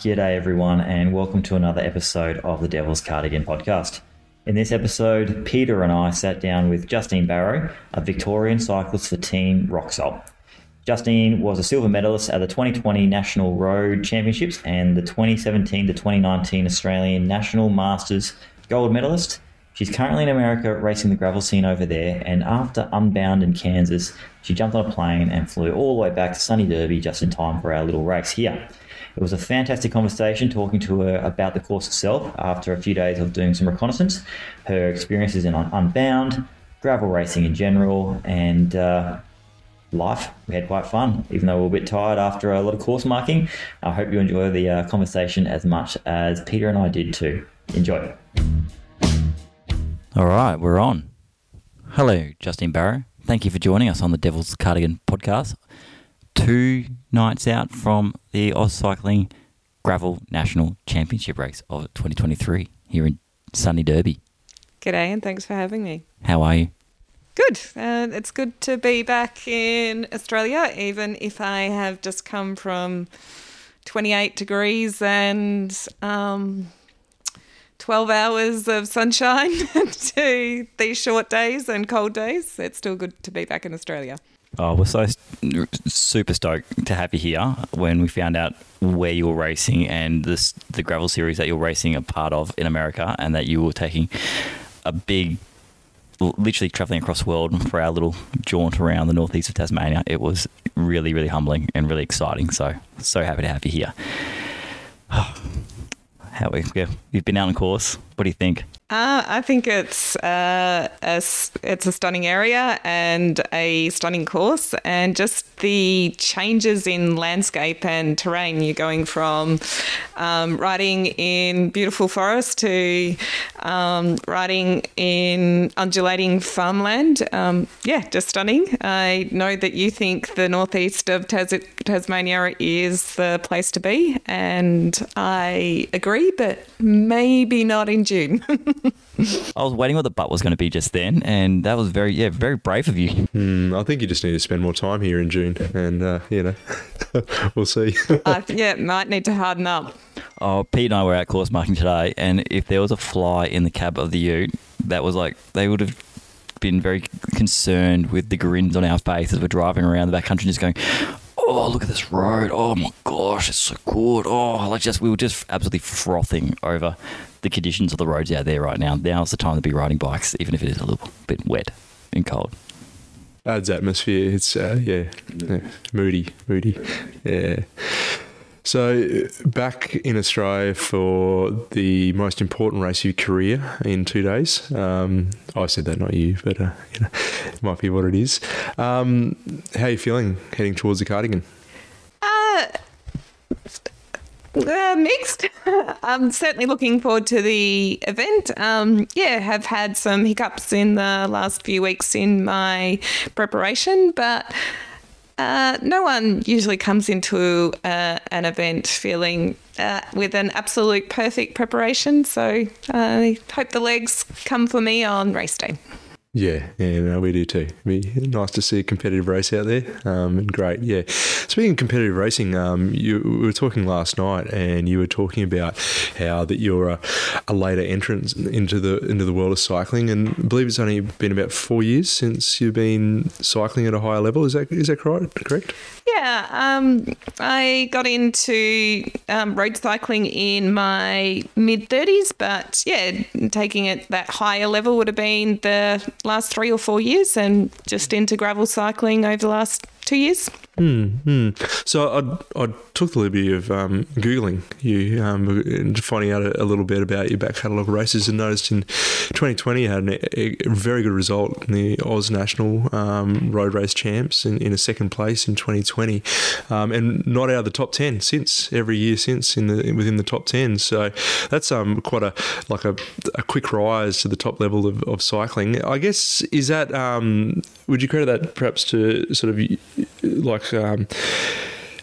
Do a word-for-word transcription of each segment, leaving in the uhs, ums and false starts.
G'day everyone, and welcome to another episode of the Devil's Cardigan Podcast. In this episode, Peter and I sat down with Justine Barrow, a Victorian cyclist for Team ROXSOLT. Justine was a silver medalist at the twenty twenty National Road Championships and the twenty seventeen to twenty nineteen Australian National Masters gold medalist. She's currently in America racing the gravel scene over there, and after Unbound in Kansas, she jumped on a plane and flew all the way back to sunny Derby just in time for our little race here. It was a fantastic conversation talking to her about the course itself after a few days of doing some reconnaissance, her experiences in Unbound, gravel racing in general, and uh, life. We had quite fun, even though we were a bit tired after a lot of course marking. I hope you enjoy the uh, conversation as much as Peter and I did too. Enjoy. All right, we're on. Hello, Justine Barrow. Thank you for joining us on the Devil's Cardigan Podcast. Two nights out from the AusCycling Gravel National Championship race of twenty twenty-three here in sunny Derby. G'day, and thanks for having me. How are you? Good. Uh, it's good to be back in Australia, even if I have just come from twenty-eight degrees and Um, twelve hours of sunshine to these short days and cold days. It's still good to be back in Australia. Oh, we're so super stoked to have you here. When we found out where you were racing and this, the gravel series that you're racing a part of in America, and that you were taking a big, literally travelling across the world for our little jaunt around the northeast of Tasmania, it was really, really humbling and really exciting. So, so happy to have you here. How we go? You've been out on course. What do you think? Uh, I think it's uh, a, it's a stunning area and a stunning course, and just the changes in landscape and terrain. You're going from um, riding in beautiful forest to um, riding in undulating farmland. Um, yeah, just stunning. I know that you think the northeast of Tas- Tasmania is the place to be, and I agree, but maybe not in June. I was waiting what the butt was going to be just then, and that was very, yeah, very brave of you. Mm, I think you just need to spend more time here in June, and uh, you know, we'll see. uh, yeah, might need to harden up. Oh, Pete and I were out course marking today, and if there was a fly in the cab of the ute, that was like they would have been very concerned with the grins on our faces as we're driving around the backcountry, just going, "Oh, look at this road! Oh my gosh, it's so good! Oh, like just we were just absolutely frothing over." The conditions of the roads out there right now. Now's the time to be riding bikes, even if it is a little bit wet and cold. Adds atmosphere. It's, uh, yeah, yeah, moody, moody. Yeah. So back in Australia for the most important race of your career in two days. Um, I said that, not you, but uh, you know, it might be what it is. Um, how are you feeling heading towards the Cardigan? Uh... Uh, mixed. I'm certainly looking forward to the event. Um, yeah, have had some hiccups in the last few weeks in my preparation, but uh, no one usually comes into uh, an event feeling uh, with an absolute perfect preparation. So I hope the legs come for me on race day. Yeah, yeah, no, we do too. It'd be nice to see a competitive race out there, um, and great, yeah. Speaking of competitive racing, um, you, we were talking last night, and you were talking about how that you're a, a later entrant into the into the world of cycling, and I believe it's only been about four years since you've been cycling at a higher level. Is that is that correct? Yeah, um, I got into um, road cycling in my mid thirties, but yeah, taking it that higher level would have been the last three or four years, and just into gravel cycling over the last two years. Mm-hmm. So I, I took the liberty of um, Googling you um, and finding out a, a little bit about your back catalogue races, and noticed in twenty twenty you had an, a, a very good result in the Oz National um, Road Race Champs in, in a second place in twenty twenty, um, and not out of the top ten since, every year since in the within the top ten. So that's um quite a like a, a quick rise to the top level of, of cycling. I guess is that, um, would you credit that perhaps to sort of like Um,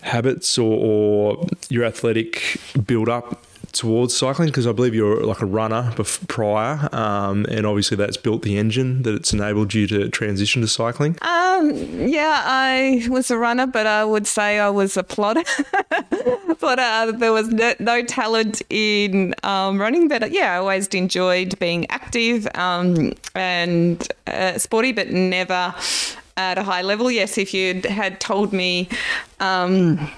habits or, or your athletic build-up towards cycling? Because I believe you're like a runner bef- prior, um, and obviously that's built the engine that it's enabled you to transition to cycling. Um- Um, yeah, I was a runner, but I would say I was a plotter. But uh, there was no, no talent in um, running, but yeah, I always enjoyed being active um, and uh, sporty, but never at a high level. Yes, if you had told me um,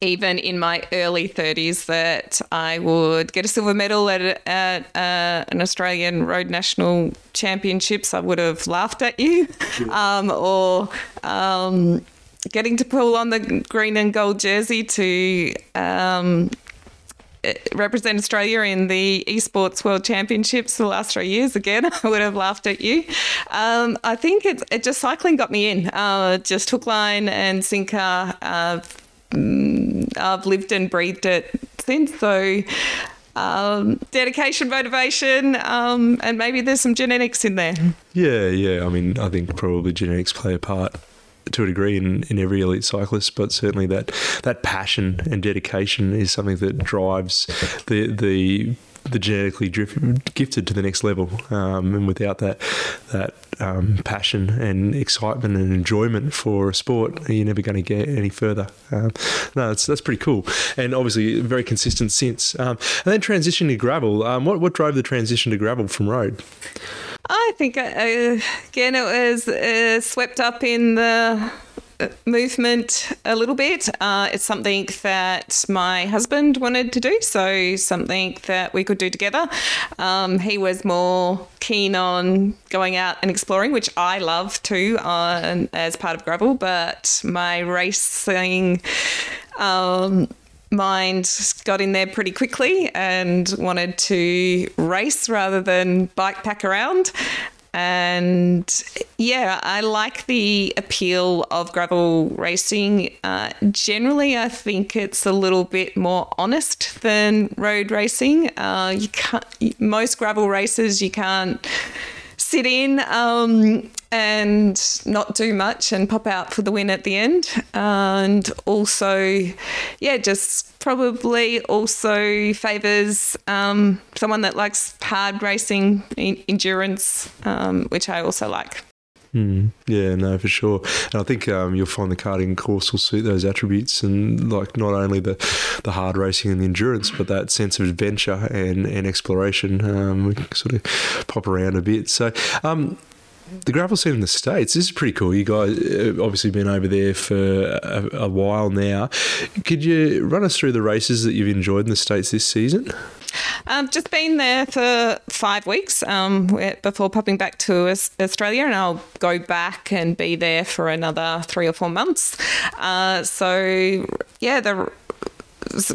even in my early thirties that I would get a silver medal at, at uh, an Australian Road National Championships, I would have laughed at you. um, or um, getting to pull on the green and gold jersey to um, represent Australia in the esports world championships the last three years again, I would have laughed at you. Um, I think it, it just cycling got me in, uh, just hook, line and sinker. Uh, I've lived and breathed it since, so um, dedication, motivation, um, and maybe there's some genetics in there. Yeah, yeah. I mean, I think probably genetics play a part to a degree in, in every elite cyclist, but certainly that that passion and dedication is something that drives the the the genetically drift, gifted to the next level. Um, and without that that um, passion and excitement and enjoyment for a sport, you're never going to get any further. Um, no, that's that's pretty cool, and obviously very consistent since. Um, and then transition to gravel. Um, what what drove the transition to gravel from road? I think, uh, again, it was uh, swept up in the movement a little bit. Uh, it's something that my husband wanted to do, so something that we could do together. Um, he was more keen on going out and exploring, which I love too, uh, as part of gravel, but my racing um mind got in there pretty quickly and wanted to race rather than bike pack around. And yeah, I like the appeal of gravel racing. Uh, generally, I think it's a little bit more honest than road racing. Uh, you can't, most gravel races, you can't sit in um, and not do much and pop out for the win at the end. And also, yeah, just probably also favours um, someone that likes hard racing, en- endurance, um, which I also like. Mm, yeah, no, for sure. And I think um, you'll find the karting course will suit those attributes, and like not only the, the hard racing and the endurance, but that sense of adventure and, and exploration. Um, we can sort of pop around a bit. So um, the gravel scene in the States, this is pretty cool. You guys have obviously been over there for a, a while now. Could you run us through the races that you've enjoyed in the States this season? I've just been there for five weeks um, before popping back to Australia, and I'll go back and be there for another three or four months. Uh, so, yeah, the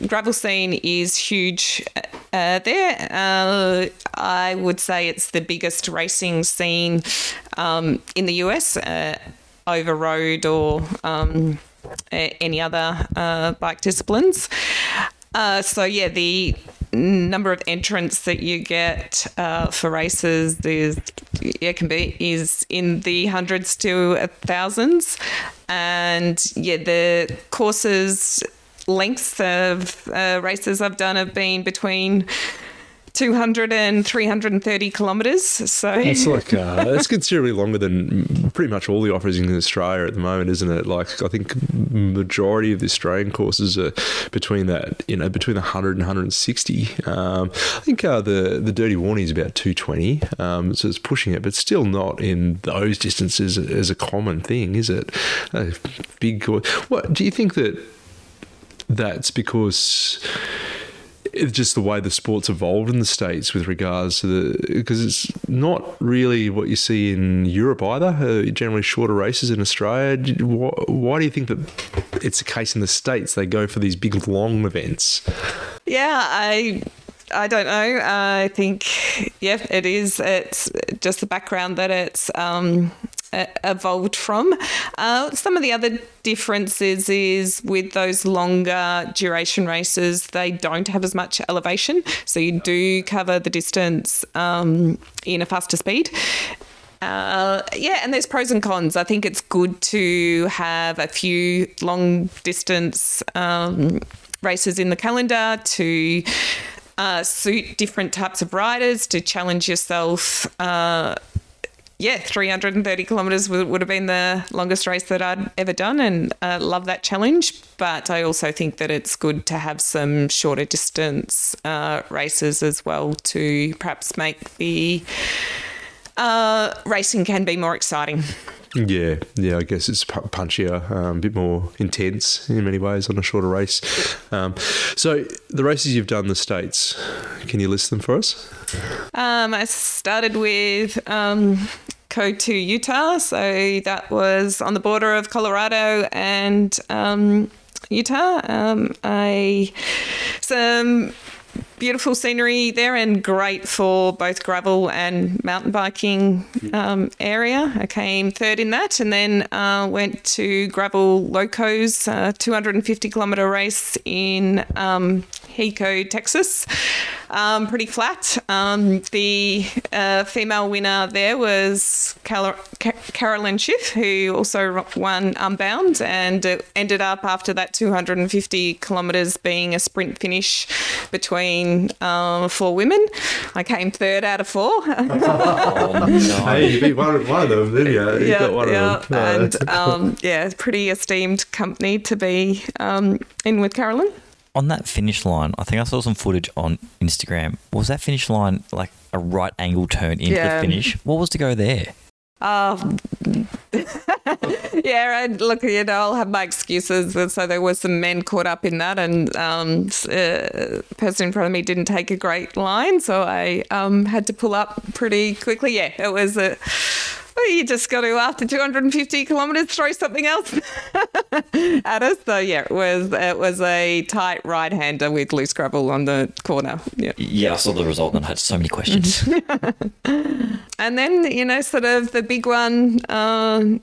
gravel scene is huge uh, there. Uh, I would say it's the biggest racing scene um, in the U S, uh, over road or um, any other uh, bike disciplines. Uh, so, yeah, the number of entrants that you get uh, for races is yeah can be is in the hundreds to thousands, and yeah the courses lengths of uh, races I've done have been between two hundred and three hundred thirty kilometres. So it's like uh, that's considerably longer than pretty much all the offers in Australia at the moment, isn't it? Like I think majority of the Australian courses are between that, you know, between one hundred and one hundred sixty. Um, I think uh, the the Dirty Warnie is about two twenty, um, so it's pushing it, but still not in those distances as a common thing, is it? A big. What do you think that that's because? It's just the way the sport's evolved in the States with regards to the, because it's not really what you see in Europe either, uh, generally shorter races in Australia. Why, why do you think that it's the case in the States? They go for these big, long events. Yeah, I I don't know. Uh, I think, yeah, it is. It's just the background that it's um, evolved from. Uh, some of the other differences is with those longer duration races, they don't have as much elevation. So you do cover the distance um, in a faster speed. Uh, yeah, and there's pros and cons. I think it's good to have a few long distance um, races in the calendar to Uh, suit different types of riders, to challenge yourself uh, yeah, three hundred thirty kilometres would, would have been the longest race that I'd ever done, and I uh, love that challenge. But I also think that it's good to have some shorter distance uh, races as well to perhaps make the uh, racing can be more exciting. Yeah, yeah, I guess it's punchier, um, a bit more intense in many ways on a shorter race. Um, so the races you've done in the States, can you list them for us? Um, I started with um, Go to Utah, so that was on the border of Colorado and um, Utah. Um, I some. Beautiful scenery there and great for both gravel and mountain biking um, area. I came third in that, and then uh, went to Gravel Locos, uh, two hundred fifty kilometre race in um, Pico, Texas. Um, pretty flat. Um, the uh, female winner there was Cal- Car- Carolyn Schiff, who also won Unbound, and it ended up after that two hundred fifty kilometres being a sprint finish between Uh, four women. I came third out of four. Oh, no. Hey, you beat one, one of them, didn't you? You yeah, got one yeah. of them. No, and um, yeah, pretty esteemed company to be um, in with Carolyn. On that finish line, I think I saw some footage on Instagram. Was that finish line like a right angle turn into yeah. the finish? What was to go there? Oh, yeah, and look, you know, I'll have my excuses. And so there were some men caught up in that, and um, uh, the person in front of me didn't take a great line, so I um, had to pull up pretty quickly. Yeah, it was a... You just got to, after two hundred fifty kilometres, throw something else at us. So, yeah, it was it was a tight right-hander with loose gravel on the corner. Yeah, yeah I saw the result and I had so many questions. And then, you know, sort of the big one um,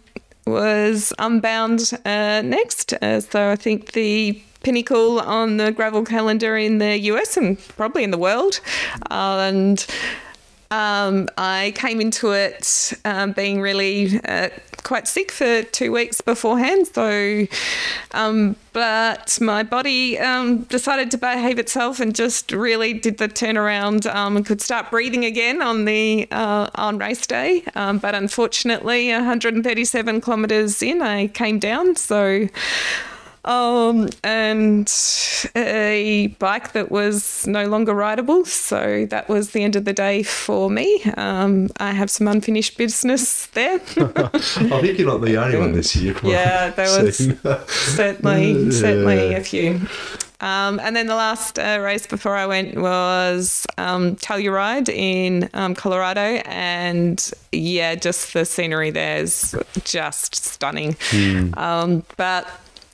was Unbound uh, next. Uh, so, I think the pinnacle on the gravel calendar in the U S and probably in the world. And... Um, I came into it um, being really uh, quite sick for two weeks beforehand. So, um, but my body um, decided to behave itself and just really did the turnaround um, and could start breathing again on the uh, on race day. Um, but unfortunately, one hundred thirty-seven kilometres in, I came down. So. Um, and a bike that was no longer rideable. So that was the end of the day for me. Um, I have some unfinished business there. I think you're not the only one this year. Yeah, there was certainly, certainly yeah. a few. Um, and then the last uh, race before I went was um, Telluride in um, Colorado, and yeah, just the scenery there is just stunning. Mm. Um, but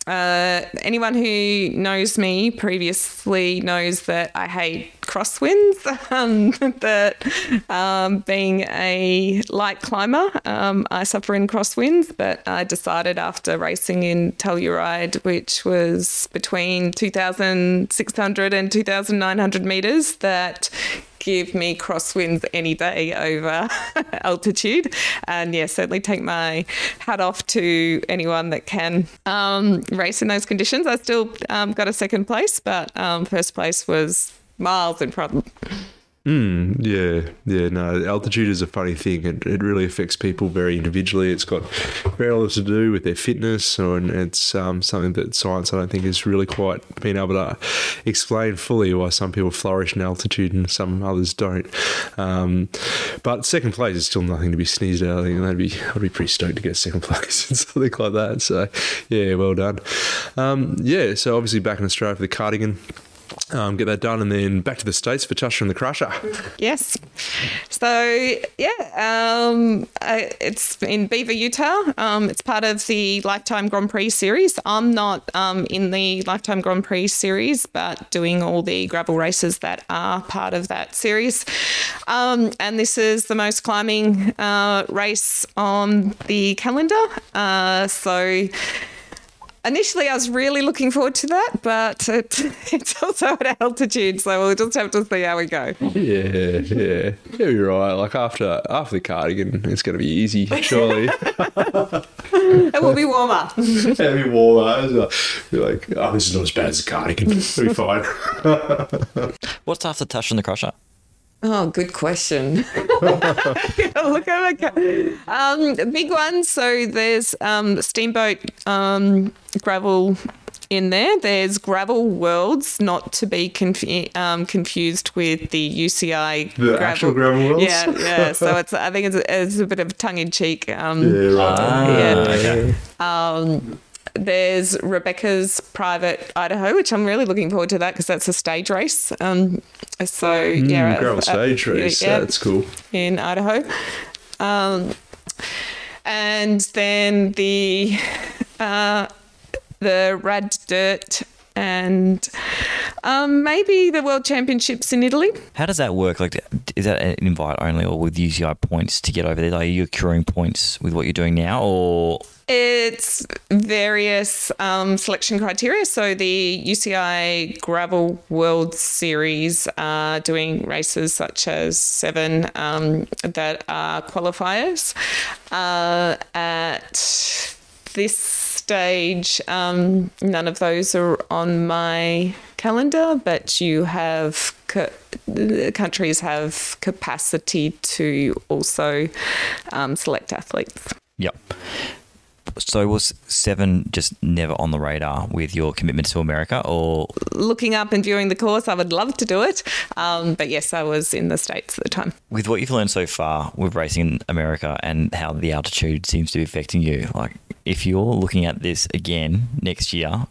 Uh, anyone who knows me previously knows that I hate crosswinds, um, that um, being a light climber, um, I suffer in crosswinds, but I decided after racing in Telluride, which was between two thousand six hundred and two thousand nine hundred metres, that give me crosswinds any day over altitude. And yeah, certainly take my hat off to anyone that can um, race in those conditions. I still um, got a second place, but um, first place was miles in front. Mm, yeah, yeah, no, altitude is a funny thing. It, it really affects people very individually. It's got very little to do with their fitness, or, and it's um, something that science, I don't think, has really quite been able to explain fully why some people flourish in altitude and some others don't. Um, but second place is still nothing to be sneezed at. I think that'd be, I'd be pretty stoked to get second place and something like that. So, yeah, well done. Um, yeah, so obviously back in Australia for the Cardigan. Um, get that done, and then back to the States for Tasha and the Crusher. Yes. So, yeah, um, I, it's in Beaver, Utah. Um, it's part of the Lifetime Grand Prix series. I'm not um, in the Lifetime Grand Prix series, but doing all the gravel races that are part of that series. Um, and this is the most climbing uh, race on the calendar. Uh, so... Initially, I was really looking forward to that, but it, it's also at altitude, so we'll just have to see how we go. Yeah, yeah. Yeah, you're right. Like, after after the Cardigan, it's going to be easy, surely. It will be warmer. It'll be warmer. You're like, oh, this is not as bad as the Cardigan. It'll be fine. What's after Tasha and the Crusher? Oh, good question. Look at that. Um, big one. So there's um, Steamboat um, Gravel in there. There's Gravel Worlds, not to be confu- um, confused with the U C I. The gravel. actual Gravel Worlds? Yeah, yeah. So it's, I think it's, it's a bit of tongue-in-cheek. Um, yeah, right. Ah, yeah. Okay. Um, there's Rebecca's Private Idaho, which I'm really looking forward to that because that's a stage race. Um, so mm, yeah, gravel uh, stage uh, race. Yeah, that's cool in Idaho. Um, and then the uh, the Rad Dirt and um, maybe the World Championships in Italy. How does that work? Like, is that an invite only, or with U C I points to get over there? Like, are you accruing points with what you're doing now, or? It's various um, selection criteria. So the U C I Gravel World Series are doing races such as seven um, that are qualifiers. Uh, at this stage, um, none of those are on my calendar, but you have co- countries have capacity to also um, select athletes. Yep. So was seven just never on the radar with your commitment to America, or? Looking up and viewing the course, I would love to do it. Um, but yes, I was in the States at the time. With what you've learned so far with racing in America and how the altitude seems to be affecting you, like if you're looking at this again next year,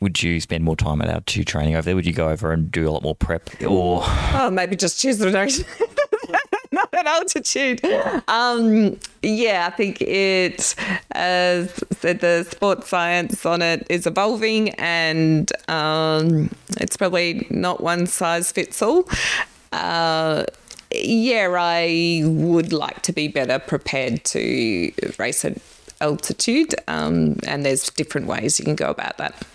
would you spend more time at altitude training over there? Would you go over and do a lot more prep, or? Oh, maybe just choose the direction. Not at altitude. Um, yeah, I think it, uh, the sports science on it is evolving, and um, it's probably not one size fits all. Uh, yeah, I would like to be better prepared to race at altitude, um, and there's different ways you can go about that.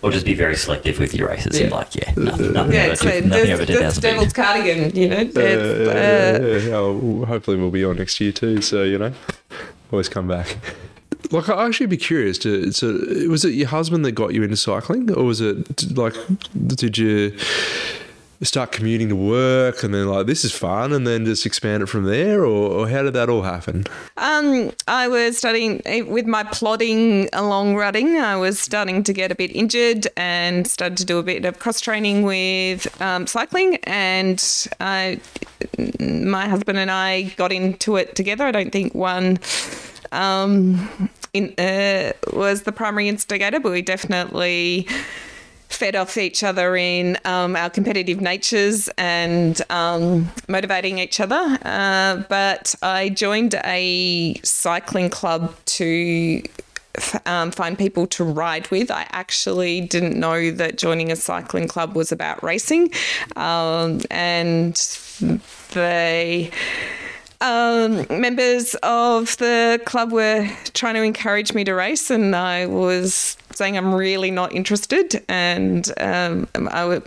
Or just be very selective with your races, yeah. and like, yeah, nothing, nothing yeah, over so ten thousand feet. That's Devil's Cardigan, you know. Uh, uh, yeah, yeah. Oh, hopefully we'll be on next year too, so, you know, always come back. Like, I'd actually be curious, to, so was it your husband that got you into cycling, or was it, like, did you start commuting to work and then like, this is fun, and then just expand it from there, or, or how did that all happen? Um, I was studying with my plodding along running. I was starting to get a bit injured and started to do a bit of cross training with um, cycling, and I, my husband and I got into it together. I don't think one um, in, uh, was the primary instigator, but we definitely fed off each other in um, our competitive natures and um, motivating each other. Uh, but I joined a cycling club to f- um, find people to ride with. I actually didn't know that joining a cycling club was about racing. Um, and they... Um, members of the club were trying to encourage me to race, and I was saying I'm really not interested, and um, I w-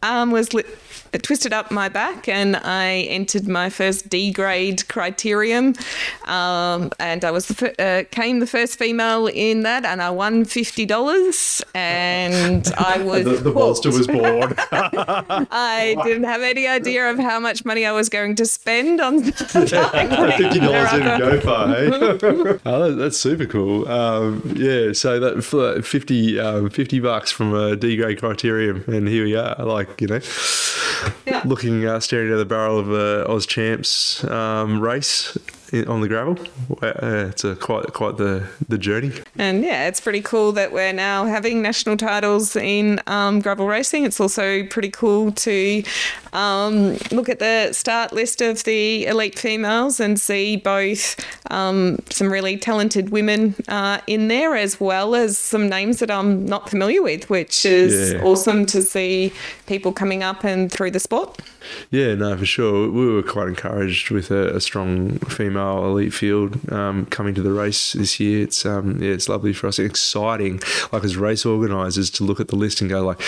arm was lit- twisted up my back, and I entered my first D grade criterium, um, and I was the f- uh, came the first female in that, and I won fifty dollars, and I was the, the monster was born. I didn't have any idea of how much money I was going to spend on. fifty dollars didn't go far, eh? Oh, that's super cool. Um, yeah, so that fifty um, fifty bucks from a D grade criterium, and here we are, like, you know, yeah. looking uh, staring down the barrel of a uh, Oz Champs um, race in, on the gravel. Uh, it's a quite quite the the journey. And yeah, it's pretty cool that we're now having national titles in um, gravel racing. It's also pretty cool to um, look at the start list of the elite females and see both um, some really talented women uh, in there, as well as some names that I'm not familiar with, which is yeah. awesome to see people coming up and through the sport. Yeah, no, for sure. We were quite encouraged with a, a strong female elite field um, coming to the race this year. It's um, yeah, it's lovely for us. It's exciting, like as race organisers, to look at the list and go like,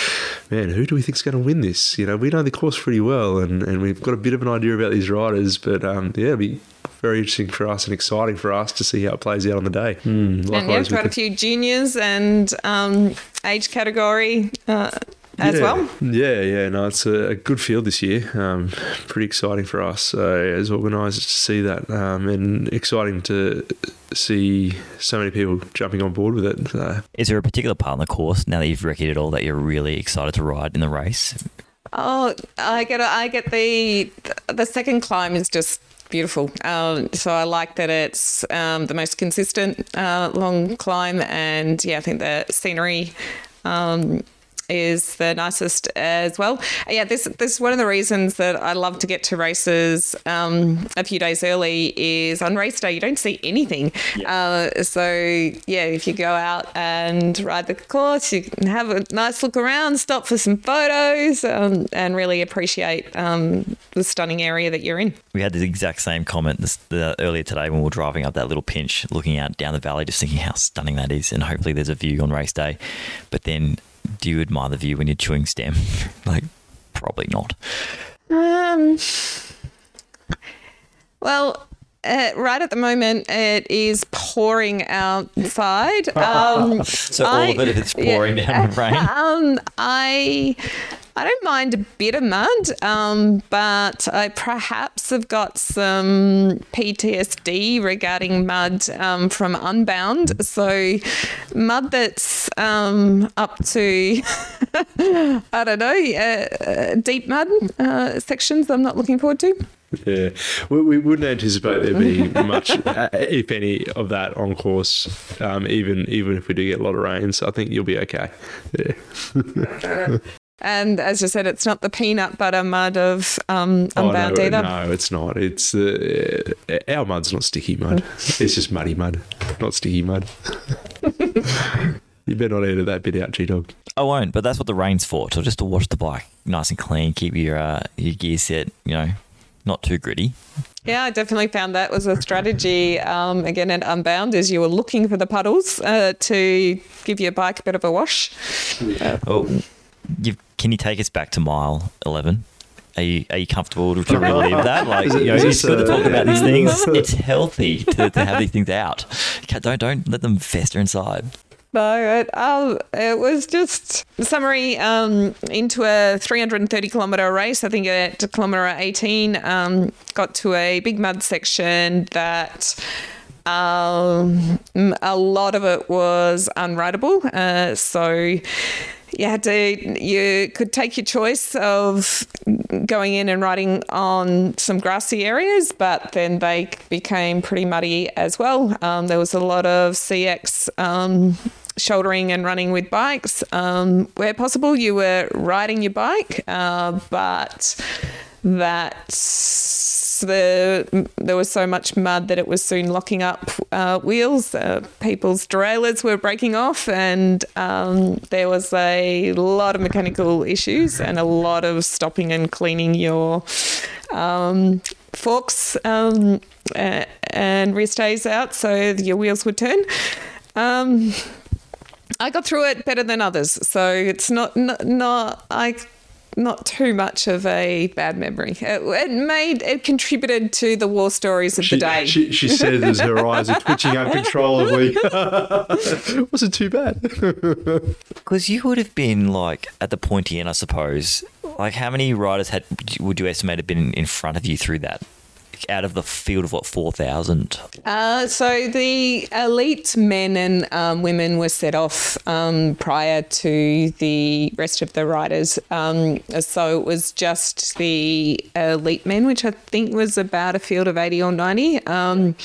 man, who do we think's going to win this? You know, we know the course pretty well, and, and we've got a bit of an idea about these riders, but um, yeah, it'd be very interesting for us and exciting for us to see how it plays out on the day. Mm, and yeah, we've got a few juniors and um, age category. Uh, as yeah. well. Yeah, yeah. No, it's a, a good field this year. Um, pretty exciting for us. So as organisers to see that, um, and exciting to see so many people jumping on board with it. So. Is there a particular part on the course, now that you've recceed it all, that you're really excited to ride in the race? Oh, I get I get the the second climb is just beautiful. Um, so I like that it's um, the most consistent uh, long climb, and yeah, I think the scenery um, is the nicest as well. Yeah, this this is one of the reasons that I love to get to races um, a few days early. Is on race day you don't see anything. Yeah. Uh, so yeah, if you go out and ride the course, you can have a nice look around, stop for some photos, um, and really appreciate um, the stunning area that you're in. We had the exact same comment this, the, earlier today when we were driving up that little pinch, looking out down the valley, just thinking how stunning that is, and hopefully there's a view on race day. But then, do you admire the view when you're chewing stem? Like, probably not. Um. Well, uh, right at the moment, it is pouring outside. Um, so I, all of it, if it's pouring yeah, down the rain. Um, I, I don't mind a bit of mud, um, but I perhaps have got some P T S D regarding mud um, from Unbound. So mud that's um, up to, I don't know, uh, deep mud uh, sections I'm not looking forward to. Yeah, we, we wouldn't anticipate there being much, if any, of that on course, um, even even if we do get a lot of rain. So I think you'll be okay. Yeah. And as I said, it's not the peanut butter mud of um, Unbound oh, no, either. No, it's not. It's uh, our mud's not sticky mud. It's just muddy mud, not sticky mud. You better not edit that bit out, G-Dog. I won't, but that's what the rain's for. So just to wash the bike nice and clean, keep your uh, your gear set, you know, not too gritty. Yeah, I definitely found that was a strategy, um, again, at Unbound, is you were looking for the puddles uh, to give your bike a bit of a wash. Yeah. Oh, you've, can you take us back to mile eleven? Are you are you comfortable to relive that? Like, you know, it's good to talk about these things. It's healthy to, to have these things out. Don't don't let them fester inside. No, it, um, it was just summary um, into a three hundred thirty kilometre race. I think at kilometre eighteen, um, got to a big mud section that. Um, a lot of it was unrideable, uh, so you had to. You could take your choice of going in and riding on some grassy areas, but then they became pretty muddy as well. Um, there was a lot of C X um, shouldering and running with bikes. Um, where possible, you were riding your bike, uh, but that. The, there was so much mud that it was soon locking up uh, wheels. Uh, people's derailleurs were breaking off, and um, there was a lot of mechanical issues and a lot of stopping and cleaning your um, forks um, uh, and rear stays out so your wheels would turn. Um, I got through it better than others, so it's not not, not I. Not too much of a bad memory. It, it made it contributed to the war stories of she, the day. She, she said as her eyes are twitching uncontrollably. Wasn't too bad. Because you would have been like at the pointy end, I suppose. Like, how many riders had would you estimate have been in front of you through that? Out of the field of what, four thousand? Uh, so the elite men and um, women were set off um, prior to the rest of the riders. Um, so it was just the elite men, which I think was about a field of eighty or ninety. Um,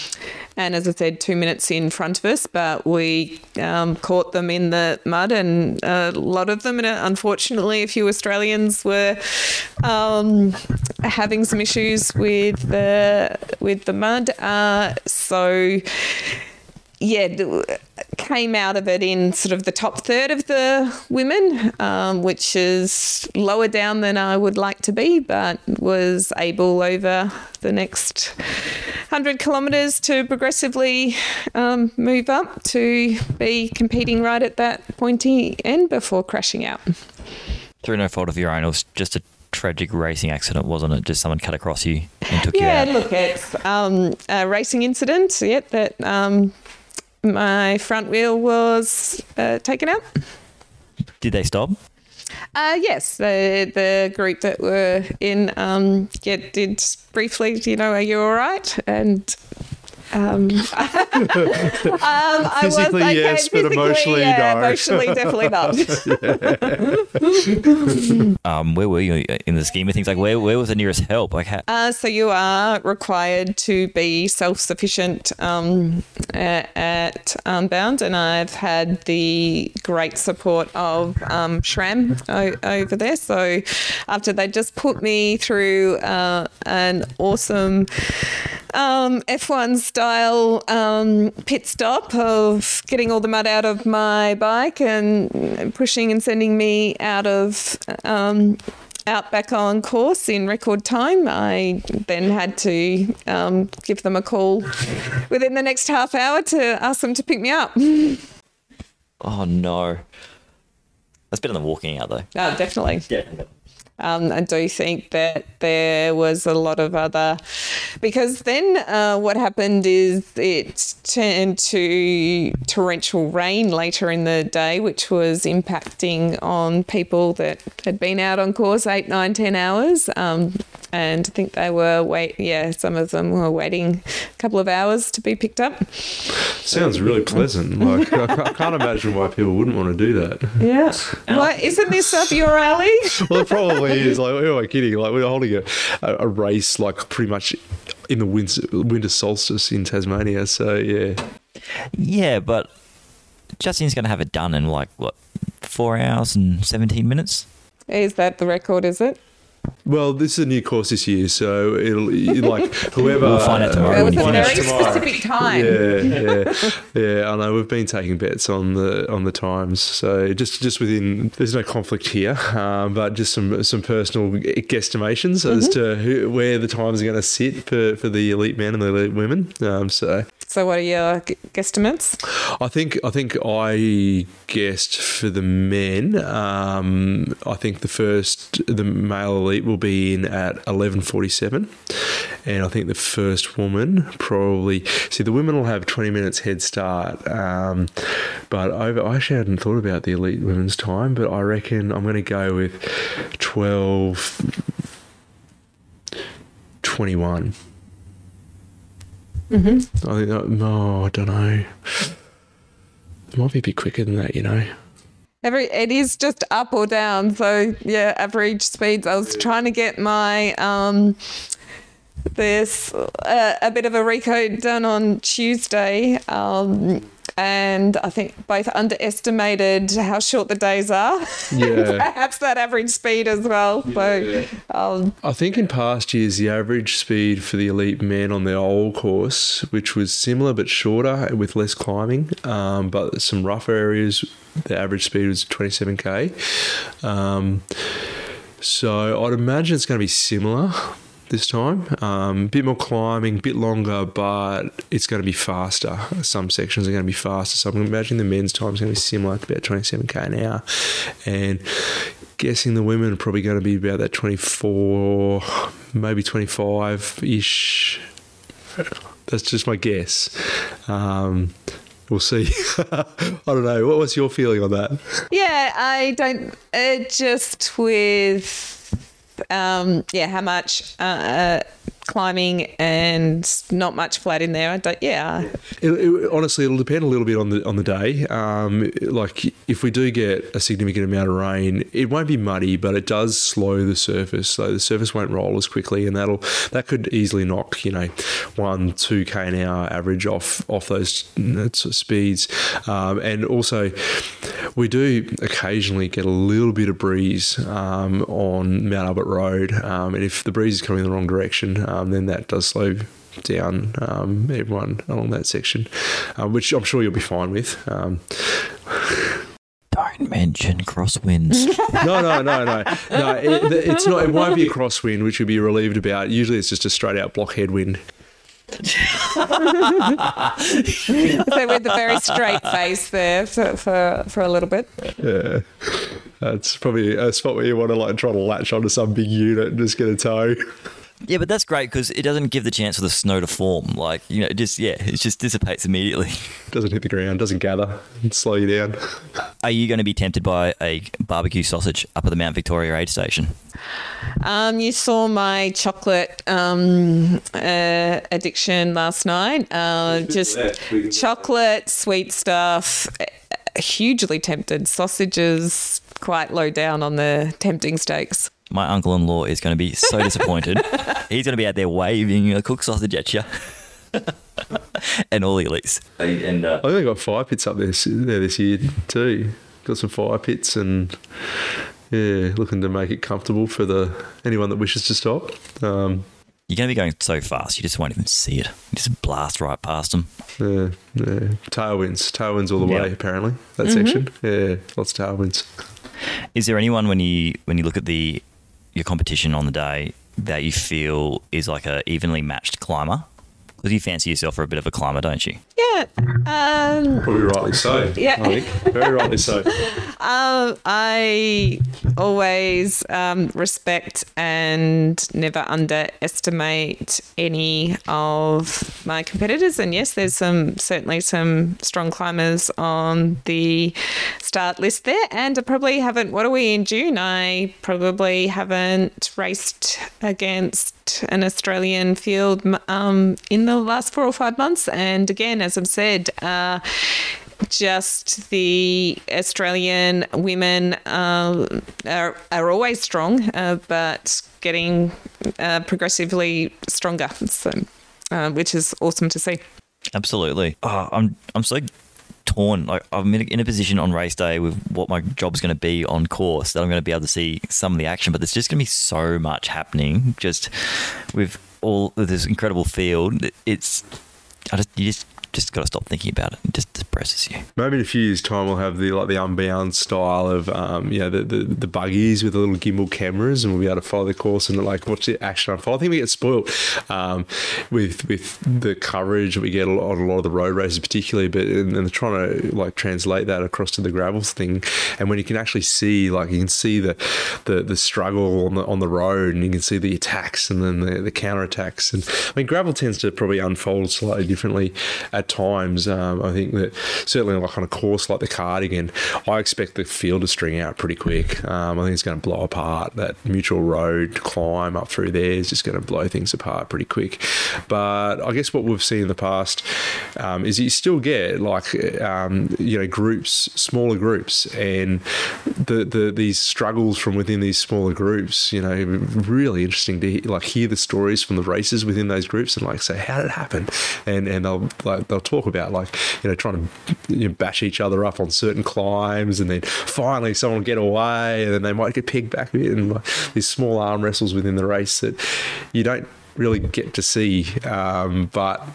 and as I said, two minutes in front of us, but we um, caught them in the mud, and a lot of them. And unfortunately, a few Australians were um, having some issues with the with the mud, uh, so yeah, came out of it in sort of the top third of the women, um, which is lower down than I would like to be, but was able over the next one hundred kilometres to progressively um, move up to be competing right at that pointy end before crashing out. Through no fault of your own, it was just a tragic racing accident, wasn't it? Just someone cut across you and took yeah, you out. Yeah, look, it's um, a racing incident. Yep, that um, my front wheel was uh, taken out. Did they stop? Uh, yes, the the group that were in um, yeah, did briefly, you know, are you all right? And um, um, I physically, was, okay, yes, physically, but emotionally, yeah, no. Emotionally, definitely not. Yeah. um, where were you in the scheme of things? Like, where where was the nearest help? Like, how- uh, so you are required to be self-sufficient um, at, at Unbound, and I've had the great support of um, SRAM o- over there. So after they just put me through uh, an awesome um, F one stuff. Style um, pit stop of getting all the mud out of my bike and pushing and sending me out of um, out back on course in record time. I then had to um, give them a call within the next half hour to ask them to pick me up. Oh no, that's better than walking out though. Oh, definitely. Yeah. Um, I do think that there was a lot of other, because then uh, what happened is it turned to torrential rain later in the day, which was impacting on people that had been out on course eight, nine, ten hours. Um, and I think they were wait, yeah, some of them were waiting a couple of hours to be picked up. Sounds really pleasant. Like I, I can't imagine why people wouldn't want to do that. Yeah. Why, isn't this up your alley? Well, it probably is. Like, who am I kidding? Like, we're holding a, a race, like pretty much in the winter, winter solstice in Tasmania. So yeah. Yeah, but Justine's going to have it done in like what, four hours and seventeen minutes. Is that the record? Is it? Well, this is a new course this year, so it'll like whoever. We'll find out tomorrow. It was a very specific time. Yeah, yeah, yeah. I know we've been taking bets on the on the times, so just, just within. There's no conflict here, um, but just some some personal guesstimations mm-hmm. as to who, where the times are going to sit for, for the elite men and the elite women. Um, so. So what are your guesstimates? I think I think I guessed for the men. Um, I think the first the male elite will be in at eleven forty-seven, and I think the first woman probably. See, the women will have twenty minutes head start. Um, but over, I actually hadn't thought about the elite women's time, but I reckon I'm going to go with twelve twenty-one. Mm-hmm. I think that, no, I don't know. It might be a bit quicker than that, you know. Every it is just up or down, so yeah, average speeds. I was trying to get my um this uh, a bit of a recode done on Tuesday, um, and I think both underestimated how short the days are. Yeah. Perhaps that average speed as well. Yeah. So, um, I think in past years, the average speed for the elite men on the old course, which was similar but shorter with less climbing, um, but some rougher areas, the average speed was twenty-seven K. Um, so I'd imagine it's going to be similar this time. Um, bit more climbing, bit longer, but it's going to be faster. Some sections are going to be faster. So I'm imagining the men's time is going to be similar to about twenty-seven K an hour. And guessing the women are probably going to be about that twenty-four, maybe twenty-five-ish. That's just my guess. Um, we'll see. I don't know. What was your feeling on that? Yeah, I don't... Uh, just with... Um, yeah, how much uh, climbing and not much flat in there. I don't, yeah. It, it, honestly, it'll depend a little bit on the on the day. Um, like if we do get a significant amount of rain, it won't be muddy, but it does slow the surface, so the surface won't roll as quickly, and that'll that could easily knock you know one two k an hour average off off those speeds. Um, and also, we do occasionally get a little bit of breeze um, on Mount Albert Road, um, and if the breeze is coming in the wrong direction, um, then that does slow down um, everyone along that section, uh, which I'm sure you'll be fine with. Um, Don't mention crosswinds. No, no, no, no, no. It, it's not. It won't be a crosswind, which you'll be relieved about. Usually, it's just a straight out block headwind. So with a very straight face there for, for for a little bit. Yeah, that's probably a spot where you want to like try to latch onto some big unit and just get a tow. Yeah, but that's great because it doesn't give the chance for the snow to form. Like, you know, it just, yeah, it just dissipates immediately. Doesn't hit the ground, doesn't gather, slow you down. Are you going to be tempted by a barbecue sausage up at the Mount Victoria aid station? Um, you saw my chocolate um, uh, addiction last night. Uh, just chocolate, sweet stuff, hugely tempted. Sausages, quite low down on the tempting stakes. My uncle-in-law is going to be so disappointed. He's going to be out there waving a cooked sausage at you. And all the elites. And, uh, I think I got fire pits up there this, there this year too. Got some fire pits and, yeah, looking to make it comfortable for the anyone that wishes to stop. Um, You're going to be going so fast, you just won't even see it. You just blast right past them. Yeah, yeah. Tailwinds. Tailwinds all the yeah. way, apparently, that mm-hmm. section. Yeah, lots of tailwinds. Is there anyone when you when you look at the... your competition on the day that you feel is like a evenly matched climber? Because you fancy yourself for a bit of a climber, don't you? Yeah. Um, Probably rightly so. Yeah. I think. Very rightly so. Um, I always um, respect and never underestimate any of my competitors. And yes, there's some certainly some strong climbers on the start list there. And I probably haven't, what are we in June? I probably haven't raced against an Australian field um, in the last four or five months. And again, as I've said, uh, just the Australian women uh, are, are always strong, uh, but getting uh, progressively stronger, so, uh, which is awesome to see. Absolutely. Oh, I'm I'm so torn. Like, I'm in a position on race day with what my job's going to be on course that I'm going to be able to see some of the action, but there's just going to be so much happening just with all of this incredible field. It's I just you just just got to stop thinking about it. It just depresses you. Maybe in a few years' time we'll have the like the Unbound style of um, you know, the, the the buggies with the little gimbal cameras, and we'll be able to follow the course and like watch the action unfold. I think we get spoiled um, with with the coverage we get on a lot of the road races, particularly, but and, and they're trying to like translate that across to the gravel thing. And when you can actually see, like you can see the the, the struggle on the on the road, and you can see the attacks and then the, the counter attacks. And I mean, gravel tends to probably unfold slightly differently at At times. um, I think that certainly like on a course like the Cardigan, I expect the field to string out pretty quick. Um, I think it's going to blow apart. That mutual road climb up through there is just going to blow things apart pretty quick. But I guess what we've seen in the past um, is you still get like um, you know groups, smaller groups, and the, the these struggles from within these smaller groups. You know, really interesting to like hear the stories from the races within those groups and like say how did it happen, and and they'll like. They'll talk about like you know trying to you know, bash each other up on certain climbs, and then finally someone will get away, and then they might get pegged back a bit, and like, these small arm wrestles within the race that you don't really get to see, um, but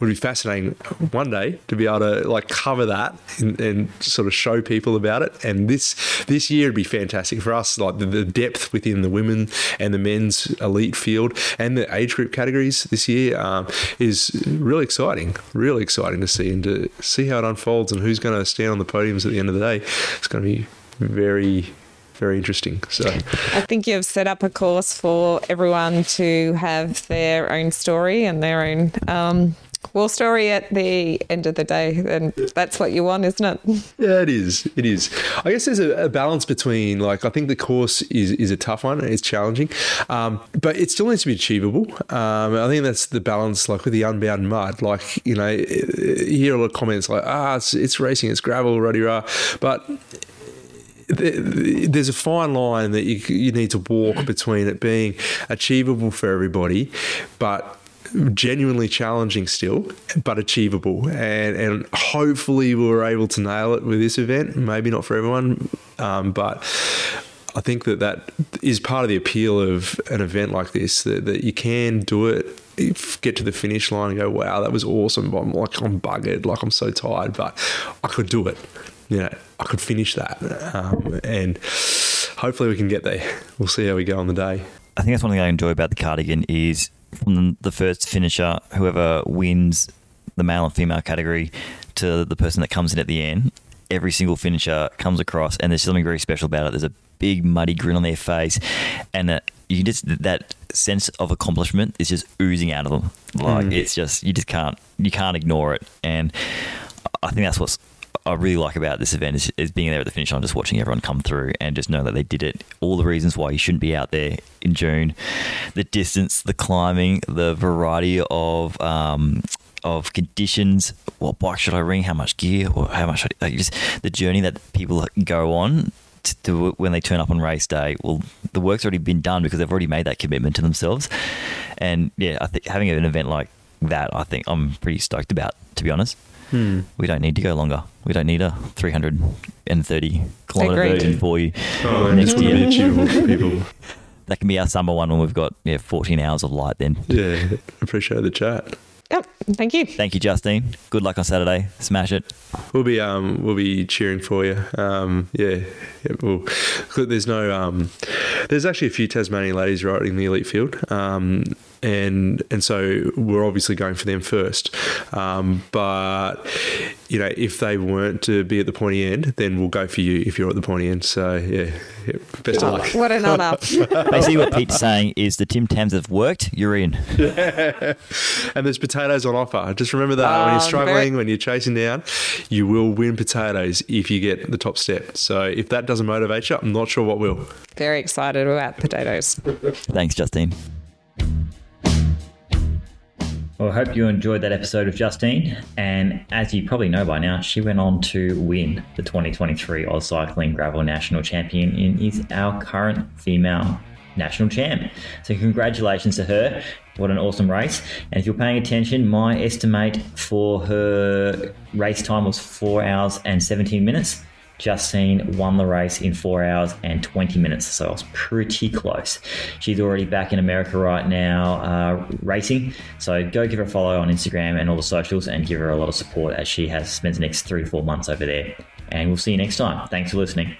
would be fascinating one day to be able to like cover that and, and sort of show people about it. And this this year would be fantastic for us, like the, the depth within the women and the men's elite field and the age group categories this year um, is really exciting, really exciting to see and to see how it unfolds and who's going to stand on the podiums at the end of the day. It's going to be very, very interesting. So I think you've set up a course for everyone to have their own story and their own... Um war story at the end of the day, and that's what you want, isn't it? Yeah, it is. It is. I guess there's a, a balance between, like, I think the course is, is a tough one. It's challenging, um, but it still needs to be achievable. Um, I think that's the balance, like, with the Unbound mud. Like, you know, you hear a lot of comments like, ah, it's, it's racing, it's gravel, rah-de-rah, but... there's a fine line that you, you need to walk between it being achievable for everybody, but... genuinely challenging still, but achievable. And and hopefully we were able to nail it with this event. Maybe not for everyone, um, but I think that that is part of the appeal of an event like this, that, that you can do it, get to the finish line and go, wow, that was awesome. But I'm like, I'm buggered, like I'm so tired, but I could do it. You know, I could finish that. Um, and hopefully we can get there. We'll see how we go on the day. I think that's one thing I enjoy about the Cardigan is... from the first finisher, whoever wins the male and female category, to the person that comes in at the end, every single finisher comes across and there's something very special about it. There's a big muddy grin on their face and a, you just that sense of accomplishment is just oozing out of them. Like mm. it's just you just can't you can't ignore it. And I think that's what's I really like about this event is, is being there at the finish line, just watching everyone come through and just know that they did it. All the reasons why you shouldn't be out there in June, the distance, the climbing, the variety of um, of conditions. What bike should I ring? How much gear? Or how much? Like just the journey that people go on to, to when they turn up on race day. Well, the work's already been done because they've already made that commitment to themselves. And yeah, I think having an event like that, I think I'm pretty stoked about, to be honest. Hmm. We don't need to go longer. We don't need a three hundred thirty kilometre version for you oh, next year. Be achievable for people. That can be our summer one when we've got yeah fourteen hours of light then. Yeah, appreciate the chat. Yep, thank you. Thank you, Justine. Good luck on Saturday. Smash it. We'll be um we'll be cheering for you. Um yeah, yeah we'll, there's no um there's actually a few Tasmanian ladies riding the elite field. Um. And and so we're obviously going for them first. Um, but, you know, if they weren't to be at the pointy end, then we'll go for you if you're at the pointy end. So, yeah, yeah best oh, of luck. What an honour. Basically what Pete's saying is the Tim Tams have worked, you're in. Yeah. And there's potatoes on offer. Just remember that um, when you're struggling, when you're chasing down, you will win potatoes if you get the top step. So if that doesn't motivate you, I'm not sure what will. Very excited about potatoes. Thanks, Justine. Well, I hope you enjoyed that episode of Justine, and as you probably know by now, she went on to win the twenty twenty-three AusCycling Gravel National Champion and is our current female national champ. So congratulations to her. What an awesome race. And if you're paying attention, my estimate for her race time was four hours and seventeen minutes. Justine won the race in four hours and twenty minutes, so I was pretty close. She's already back in America right now uh, racing, so go give her a follow on Instagram and all the socials and give her a lot of support as she has spent the next three to four months over there. And we'll see you next time. Thanks for listening.